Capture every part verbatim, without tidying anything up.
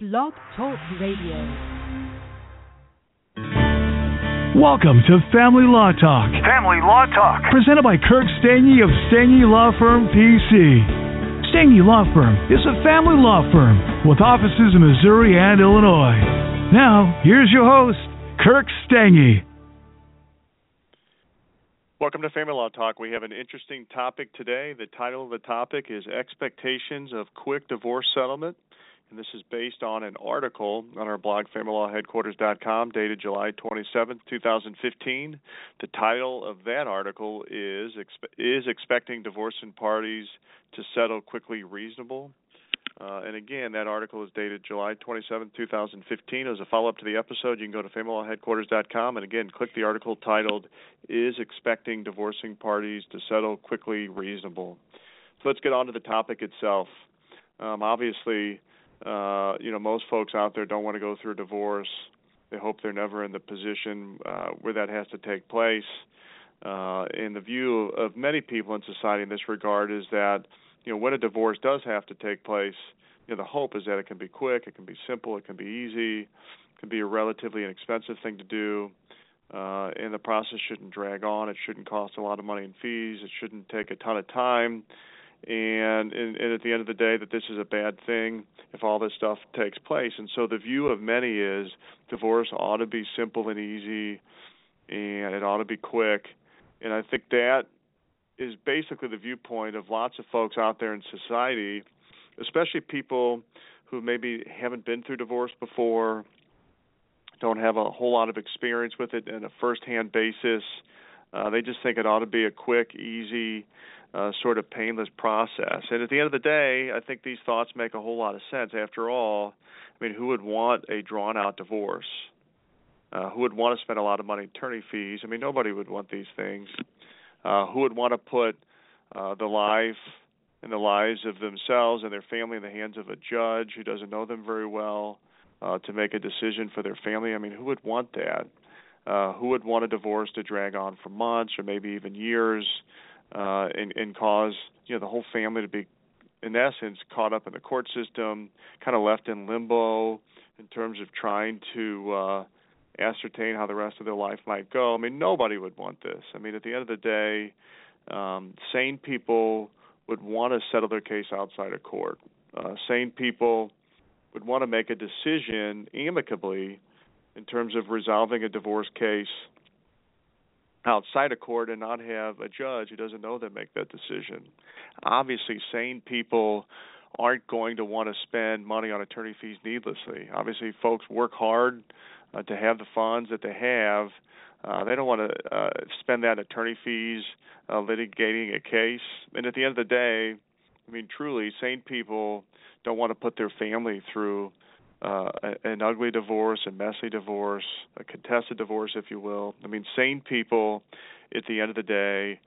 Blog Talk Radio. Welcome to Family Law Talk. Family Law Talk. Presented by Kirk Stangy of Stange Law Firm, P C. Stange Law Firm is a family law firm with offices in Missouri and Illinois. Now, here's your host, Kirk Stangy. Welcome to Family Law Talk. We have an interesting topic today. The title of the topic is Expectations of Quick Divorce Settlement. And this is based on an article on our blog, family law headquarters dot com, dated July twenty-seventh, two thousand fifteen. The title of that article is, is Expecting Divorcing Parties to Settle Quickly Reasonable? Uh, and again, that article is dated July twenty-seventh, two thousand fifteen. As a follow-up to the episode, you can go to family law headquarters dot com and, again, click the article titled, Is Expecting Divorcing Parties to Settle Quickly Reasonable? So let's get on to the topic itself. Um, obviously... Uh, you know, most folks out there don't want to go through a divorce. They hope they're never in the position uh, where that has to take place. Uh, and the view of many people in society in this regard is that, you know, when a divorce does have to take place, you know, the hope is that it can be quick, it can be simple, it can be easy, it can be a relatively inexpensive thing to do. Uh, and the process shouldn't drag on. It shouldn't cost a lot of money in fees. It shouldn't take a ton of time. And, and, and at the end of the day, that this is a bad thing if all this stuff takes place. And so the view of many is divorce ought to be simple and easy, and it ought to be quick. And I think that is basically the viewpoint of lots of folks out there in society, especially people who maybe haven't been through divorce before, don't have a whole lot of experience with it on a first-hand basis. Uh, they just think it ought to be a quick, easy, uh, sort of painless process. And at the end of the day, I think these thoughts make a whole lot of sense. After all, I mean, who would want a drawn-out divorce? Uh, who would want to spend a lot of money in attorney fees? I mean, nobody would want these things. Uh, who would want to put uh, the life and the lives of themselves and their family in the hands of a judge who doesn't know them very well uh, to make a decision for their family? I mean, who would want that? Uh, who would want a divorce to drag on for months or maybe even years uh, and, and cause, you know, the whole family to be, in essence, caught up in the court system, kind of left in limbo in terms of trying to uh, ascertain how the rest of their life might go? I mean, nobody would want this. I mean, at the end of the day, um, sane people would want to settle their case outside of court. Uh, sane people would want to make a decision amicably in terms of resolving a divorce case outside of court and not have a judge who doesn't know them make that decision. Obviously, sane people aren't going to want to spend money on attorney fees needlessly. Obviously, folks work hard uh, to have the funds that they have. Uh, they don't want to uh, spend that attorney fees uh, litigating a case. And at the end of the day, I mean, truly, sane people don't want to put their family through Uh, an ugly divorce, a messy divorce, a contested divorce, if you will. I mean, sane people, at the end of the day,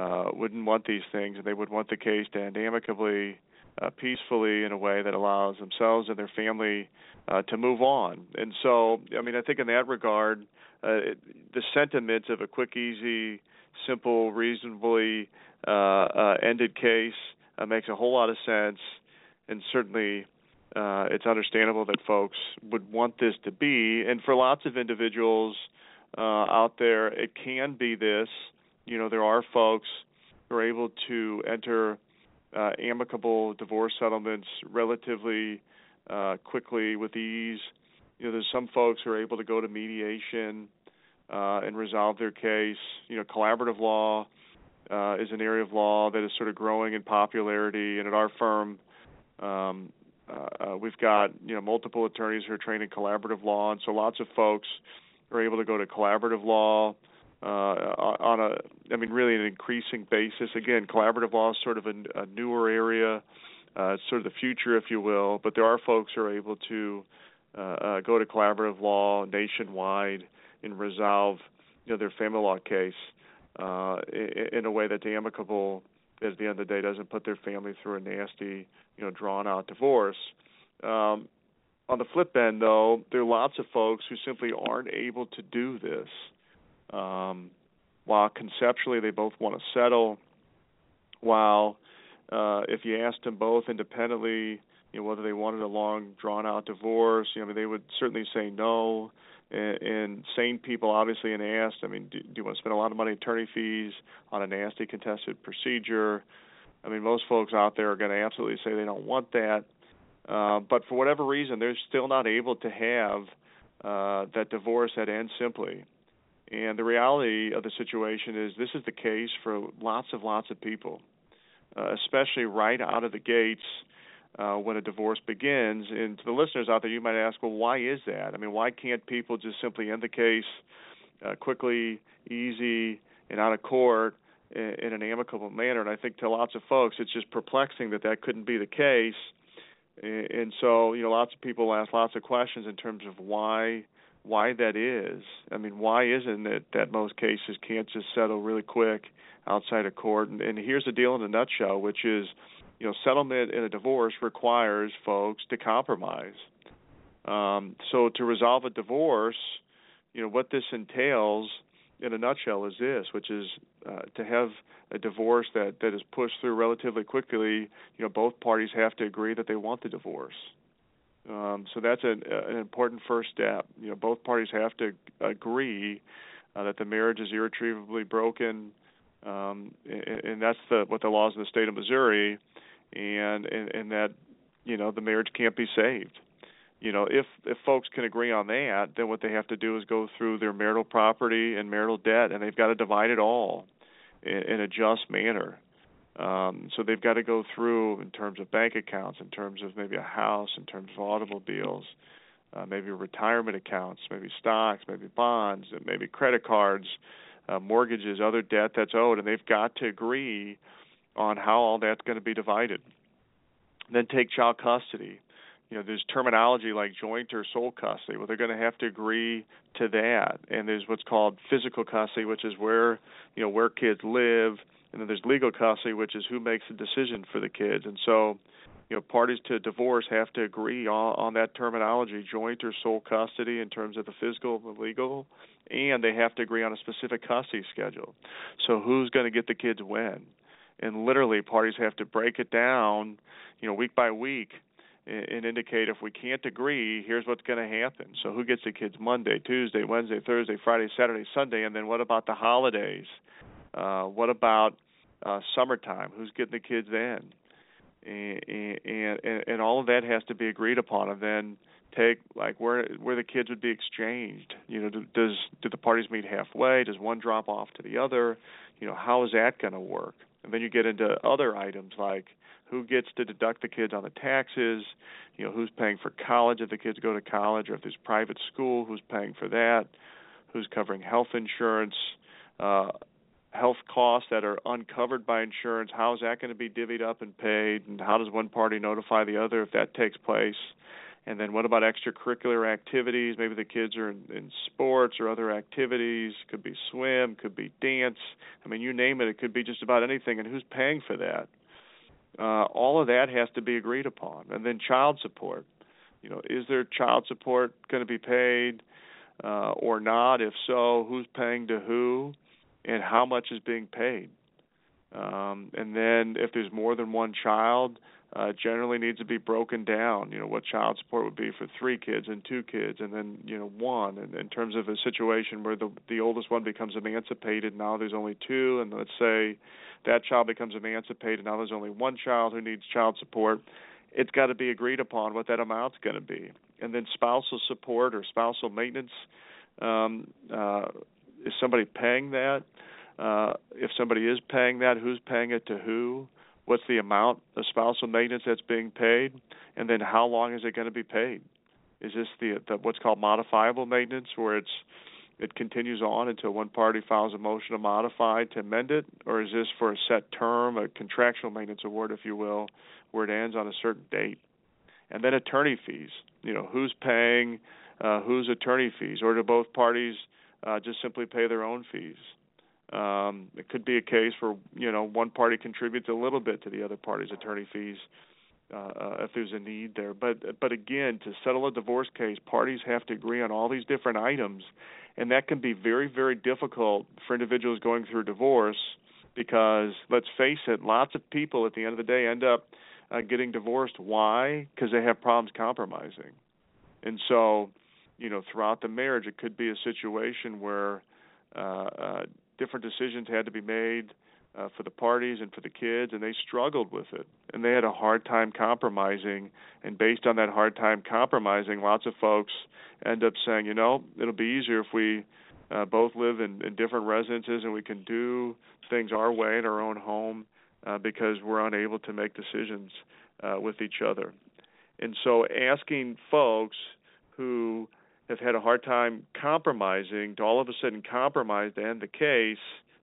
uh, wouldn't want these things, and they would want the case to end amicably, uh, peacefully, in a way that allows themselves and their family uh, to move on. And so, I mean, I think in that regard, uh, it, the sentiments of a quick, easy, simple, reasonably uh, uh, ended case uh, makes a whole lot of sense, and certainly Uh, it's understandable that folks would want this to be. And for lots of individuals uh, out there, it can be this. You know, there are folks who are able to enter uh, amicable divorce settlements relatively uh, quickly with ease. You know, there's some folks who are able to go to mediation uh, and resolve their case. You know, collaborative law uh, is an area of law that is sort of growing in popularity. And at our firm, um, Uh, we've got, you know, multiple attorneys who are trained in collaborative law, and so lots of folks are able to go to collaborative law uh, on a, I mean, really an increasing basis. Again, collaborative law is sort of a, a newer area, uh, it's sort of the future, if you will, but there are folks who are able to uh, uh, go to collaborative law nationwide and resolve, you know, their family law case uh, in a way that's amicable. At the end of the day, doesn't put their family through a nasty, you know, drawn-out divorce. Um, on the flip end, though, there are lots of folks who simply aren't able to do this. Um, while conceptually they both want to settle, while uh, if you asked them both independently you know, whether they wanted a long, drawn-out divorce. You know, I mean, they would certainly say no. And, and sane people, obviously, and they asked, I mean, do, do you want to spend a lot of money on attorney fees on a nasty contested procedure? I mean, most folks out there are going to absolutely say they don't want that. Uh, but for whatever reason, they're still not able to have uh, that divorce that ends simply. And the reality of the situation is this is the case for lots and lots of people, uh, especially right out of the gates uh, when a divorce begins. And to the listeners out there, you might ask, well, why is that? I mean, why can't people just simply end the case uh, quickly, easy, and out of court in, in an amicable manner? And I think to lots of folks, it's just perplexing that that couldn't be the case. And, and so, you know, lots of people ask lots of questions in terms of why why that is. I mean, why isn't it that most cases can't just settle really quick outside of court? And, and here's the deal in a nutshell, which is, you know, settlement in a divorce requires folks to compromise. Um, so to resolve a divorce, you know, what this entails in a nutshell is this, which is uh, to have a divorce that, that is pushed through relatively quickly, you know, both parties have to agree that they want the divorce. Um, so that's an, an important first step. You know, both parties have to agree uh, that the marriage is irretrievably broken, um, and, and that's the, what the laws in the state of Missouri, and, and, and that, you know, the marriage can't be saved. You know, if, if folks can agree on that, then what they have to do is go through their marital property and marital debt, and they've got to divide it all in, in a just manner. Um, so they've got to go through in terms of bank accounts, in terms of maybe a house, in terms of automobiles, uh, maybe retirement accounts, maybe stocks, maybe bonds, maybe credit cards, uh, mortgages, other debt that's owed, and they've got to agree on how all that's going to be divided. And then take child custody. You know, there's terminology like joint or sole custody. Well, they're going to have to agree to that. And there's what's called physical custody, which is where, you know, where kids live. And then there's legal custody, which is who makes the decision for the kids. And so, you know, parties to divorce have to agree on, on that terminology, joint or sole custody in terms of the physical and the legal, and they have to agree on a specific custody schedule. So who's going to get the kids when? And literally parties have to break it down, you know, week by week and, and indicate if we can't agree, here's what's going to happen. So who gets the kids Monday, Tuesday, Wednesday, Thursday, Friday, Saturday, Sunday, and then what about the holidays? Uh, what about uh, summertime? Who's getting the kids then? And, and, and, and all of that has to be agreed upon. And then take like where where the kids would be exchanged. You know, do, does do the parties meet halfway? Does one drop off to the other? You know, how is that going to work? And then you get into other items like who gets to deduct the kids on the taxes? You know, who's paying for college if the kids go to college, or if there's private school, who's paying for that? Who's covering health insurance? Uh, health costs that are uncovered by insurance, how is that going to be divvied up and paid, and how does one party notify the other if that takes place? And then what about extracurricular activities? Maybe the kids are in, in sports or other activities. Could be swim, could be dance. I mean, you name it, it could be just about anything, and who's paying for that? Uh, all of that has to be agreed upon. And then child support. You know, is there child support going to be paid uh, or not? If so, who's paying to who? And how much is being paid. Um, and then if there's more than one child, uh, generally needs to be broken down, you know, what child support would be for three kids and two kids and then, you know, one. And in terms of a situation where the, the oldest one becomes emancipated, now there's only two, and let's say that child becomes emancipated, now there's only one child who needs child support, it's got to be agreed upon what that amount's going to be. And then spousal support or spousal maintenance, um, uh is somebody paying that? Uh, if somebody is paying that, who's paying it to who? What's the amount of spousal maintenance that's being paid? And then how long is it going to be paid? Is this the, the what's called modifiable maintenance, where it's it continues on until one party files a motion to modify, to amend it? Or is this for a set term, a contractual maintenance award, if you will, where it ends on a certain date? And then attorney fees. You know, who's paying uh, whose attorney fees? Or do both parties Uh, just simply pay their own fees? Um, it could be a case where, you know, one party contributes a little bit to the other party's attorney fees uh, uh, if there's a need there. But, but again, to settle a divorce case, parties have to agree on all these different items, and that can be very, very difficult for individuals going through divorce because, let's face it, lots of people at the end of the day end up uh, getting divorced. Why? Because they have problems compromising. And so, you know, throughout the marriage, it could be a situation where uh, uh, different decisions had to be made uh, for the parties and for the kids, and they struggled with it. And they had a hard time compromising. And based on that hard time compromising, lots of folks end up saying, you know, it'll be easier if we uh, both live in, in different residences and we can do things our way in our own home uh, because we're unable to make decisions uh, with each other. And so asking folks who have had a hard time compromising to all of a sudden compromise to end the case,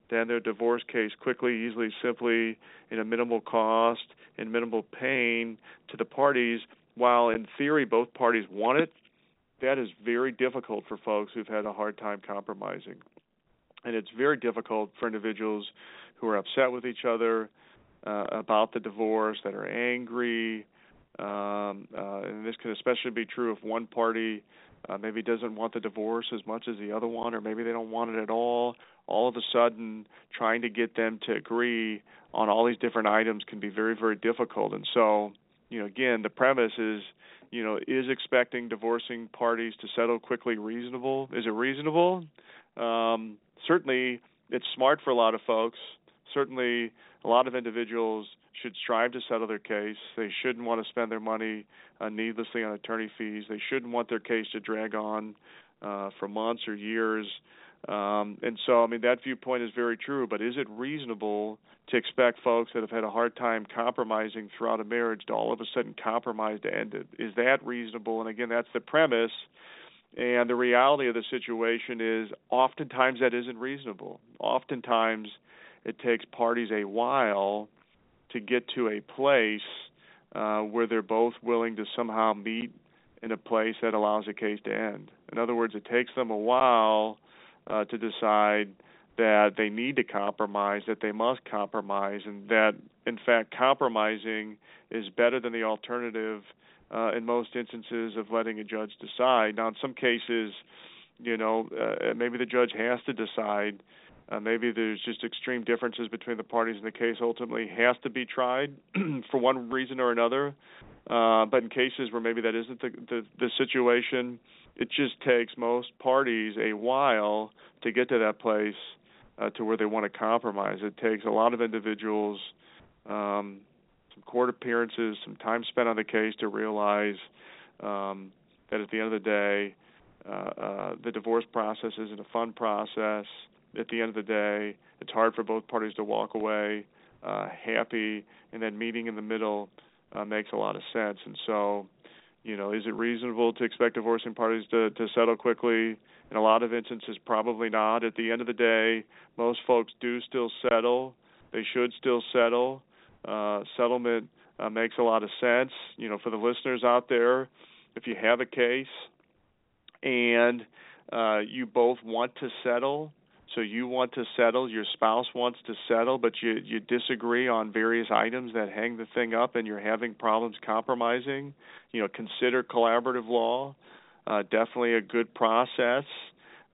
to end their divorce case quickly, easily, simply, in a minimal cost, in minimal pain to the parties, while in theory both parties want it, that is very difficult for folks who've had a hard time compromising. And it's very difficult for individuals who are upset with each other uh, about the divorce, that are angry. Um, uh, and this can especially be true if one party uh, maybe doesn't want the divorce as much as the other one, or maybe they don't want it at all. All of a sudden, trying to get them to agree on all these different items can be very, very difficult. And so, you know, again, the premise is, you know, is expecting divorcing parties to settle quickly reasonable? Is it reasonable? Um, certainly, it's smart for a lot of folks. Certainly, a lot of individuals should strive to settle their case. They shouldn't want to spend their money uh, needlessly on attorney fees. They shouldn't want their case to drag on uh, for months or years. Um, and so, I mean, that viewpoint is very true, but is it reasonable to expect folks that have had a hard time compromising throughout a marriage to all of a sudden compromise to end it? Is that reasonable? And again, that's the premise. And the reality of the situation is oftentimes that isn't reasonable. Oftentimes it takes parties a while to get to a place uh, where they're both willing to somehow meet in a place that allows the case to end. In other words, it takes them a while uh, to decide that they need to compromise, that they must compromise, and that, in fact, compromising is better than the alternative uh, in most instances of letting a judge decide. Now, in some cases, you know, uh, maybe the judge has to decide. Uh, maybe there's just extreme differences between the parties, and the case ultimately has to be tried for one reason or another. Uh, but in cases where maybe that isn't the, the, the situation, it just takes most parties a while to get to that place uh, to where they want to compromise. It takes a lot of individuals, um, some court appearances, some time spent on the case to realize um, that at the end of the day, uh, uh, the divorce process isn't a fun process. At the end of the day, it's hard for both parties to walk away uh, happy, and then meeting in the middle uh, makes a lot of sense. And so, you know, is it reasonable to expect divorcing parties to, to settle quickly? In a lot of instances, probably not. At the end of the day, most folks do still settle. They should still settle. Uh, settlement uh, makes a lot of sense. You know, for the listeners out there, if you have a case and uh, you both want to settle, so you want to settle, your spouse wants to settle, but you, you disagree on various items that hang the thing up and you're having problems compromising, you know, consider collaborative law. Uh, definitely a good process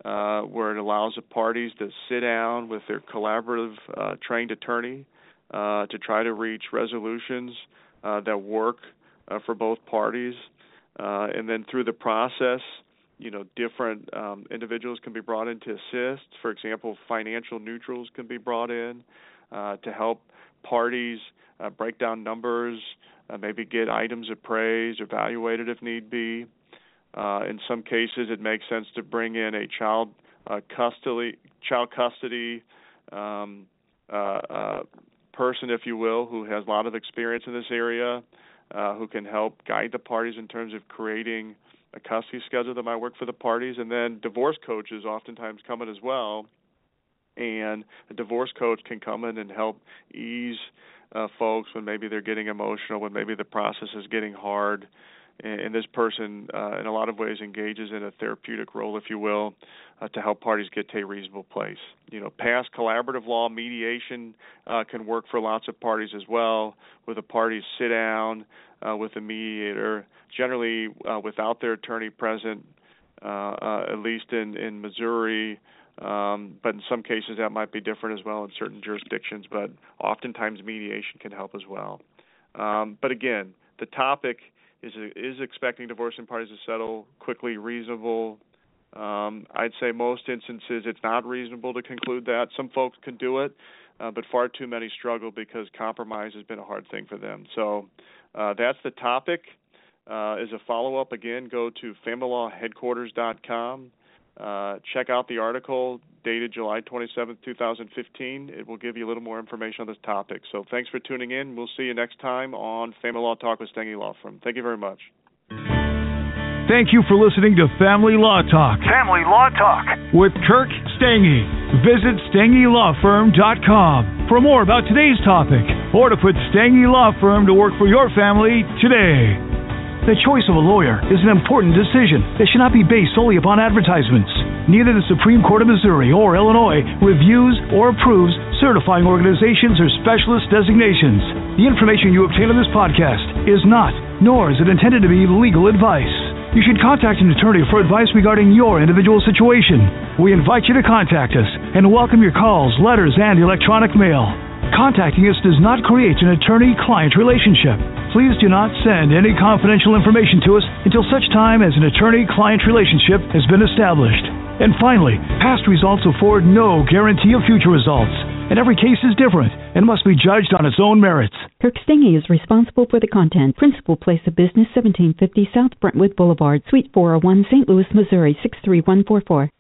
uh, where it allows the parties to sit down with their collaborative uh, trained attorney uh, to try to reach resolutions uh, that work uh, for both parties. Uh, and then through the process, you know, different um, individuals can be brought in to assist. For example, financial neutrals can be brought in uh, to help parties uh, break down numbers, uh, maybe get items appraised, evaluated if need be. Uh, in some cases, it makes sense to bring in a child uh, custody, child custody um, uh, uh, person, if you will, who has a lot of experience in this area, uh, who can help guide the parties in terms of creating a custody schedule that might work for the parties. And then divorce coaches oftentimes come in as well, and a divorce coach can come in and help ease uh, folks when maybe they're getting emotional, when maybe the process is getting hard, and, and this person uh, in a lot of ways engages in a therapeutic role, if you will, uh, to help parties get to a reasonable place. You know, past collaborative law mediation uh, can work for lots of parties as well, where the parties sit down Uh, with a mediator, generally uh, without their attorney present, uh, uh, at least in, in Missouri. Um, but in some cases that might be different as well in certain jurisdictions, but oftentimes mediation can help as well. Um, but again, the topic is is expecting divorcing parties to settle quickly reasonable. Um, I'd say most instances it's not reasonable to conclude that. Some folks can do it, uh, but far too many struggle because compromise has been a hard thing for them. So uh, that's the topic. Uh, as a follow-up, again, go to family law headquarters dot com. Uh, check out the article dated July twenty-seventh, two thousand fifteen. It will give you a little more information on this topic. So thanks for tuning in. We'll see you next time on Family Law Talk with Stange Law Firm. Thank you very much. Thank you for listening to Family Law Talk. Family Law Talk. With Kirk Stange. Visit Stange Law Firm dot com for more about today's topic or to put Stange Law Firm to work for your family today. The choice of a lawyer is an important decision that should not be based solely upon advertisements. Neither the Supreme Court of Missouri or Illinois reviews or approves certifying organizations or specialist designations. The information you obtain on this podcast is not, nor is it intended to be legal advice. You should contact an attorney for advice regarding your individual situation. We invite you to contact us and welcome your calls, letters, and electronic mail. Contacting us does not create an attorney-client relationship. Please do not send any confidential information to us until such time as an attorney-client relationship has been established. And finally, past results afford no guarantee of future results, and every case is different and must be judged on its own merits. Kirk Stange is responsible for the content. Principal place of business, seventeen fifty South Brentwood Boulevard, Suite four oh one, Saint Louis, Missouri, six three one four four.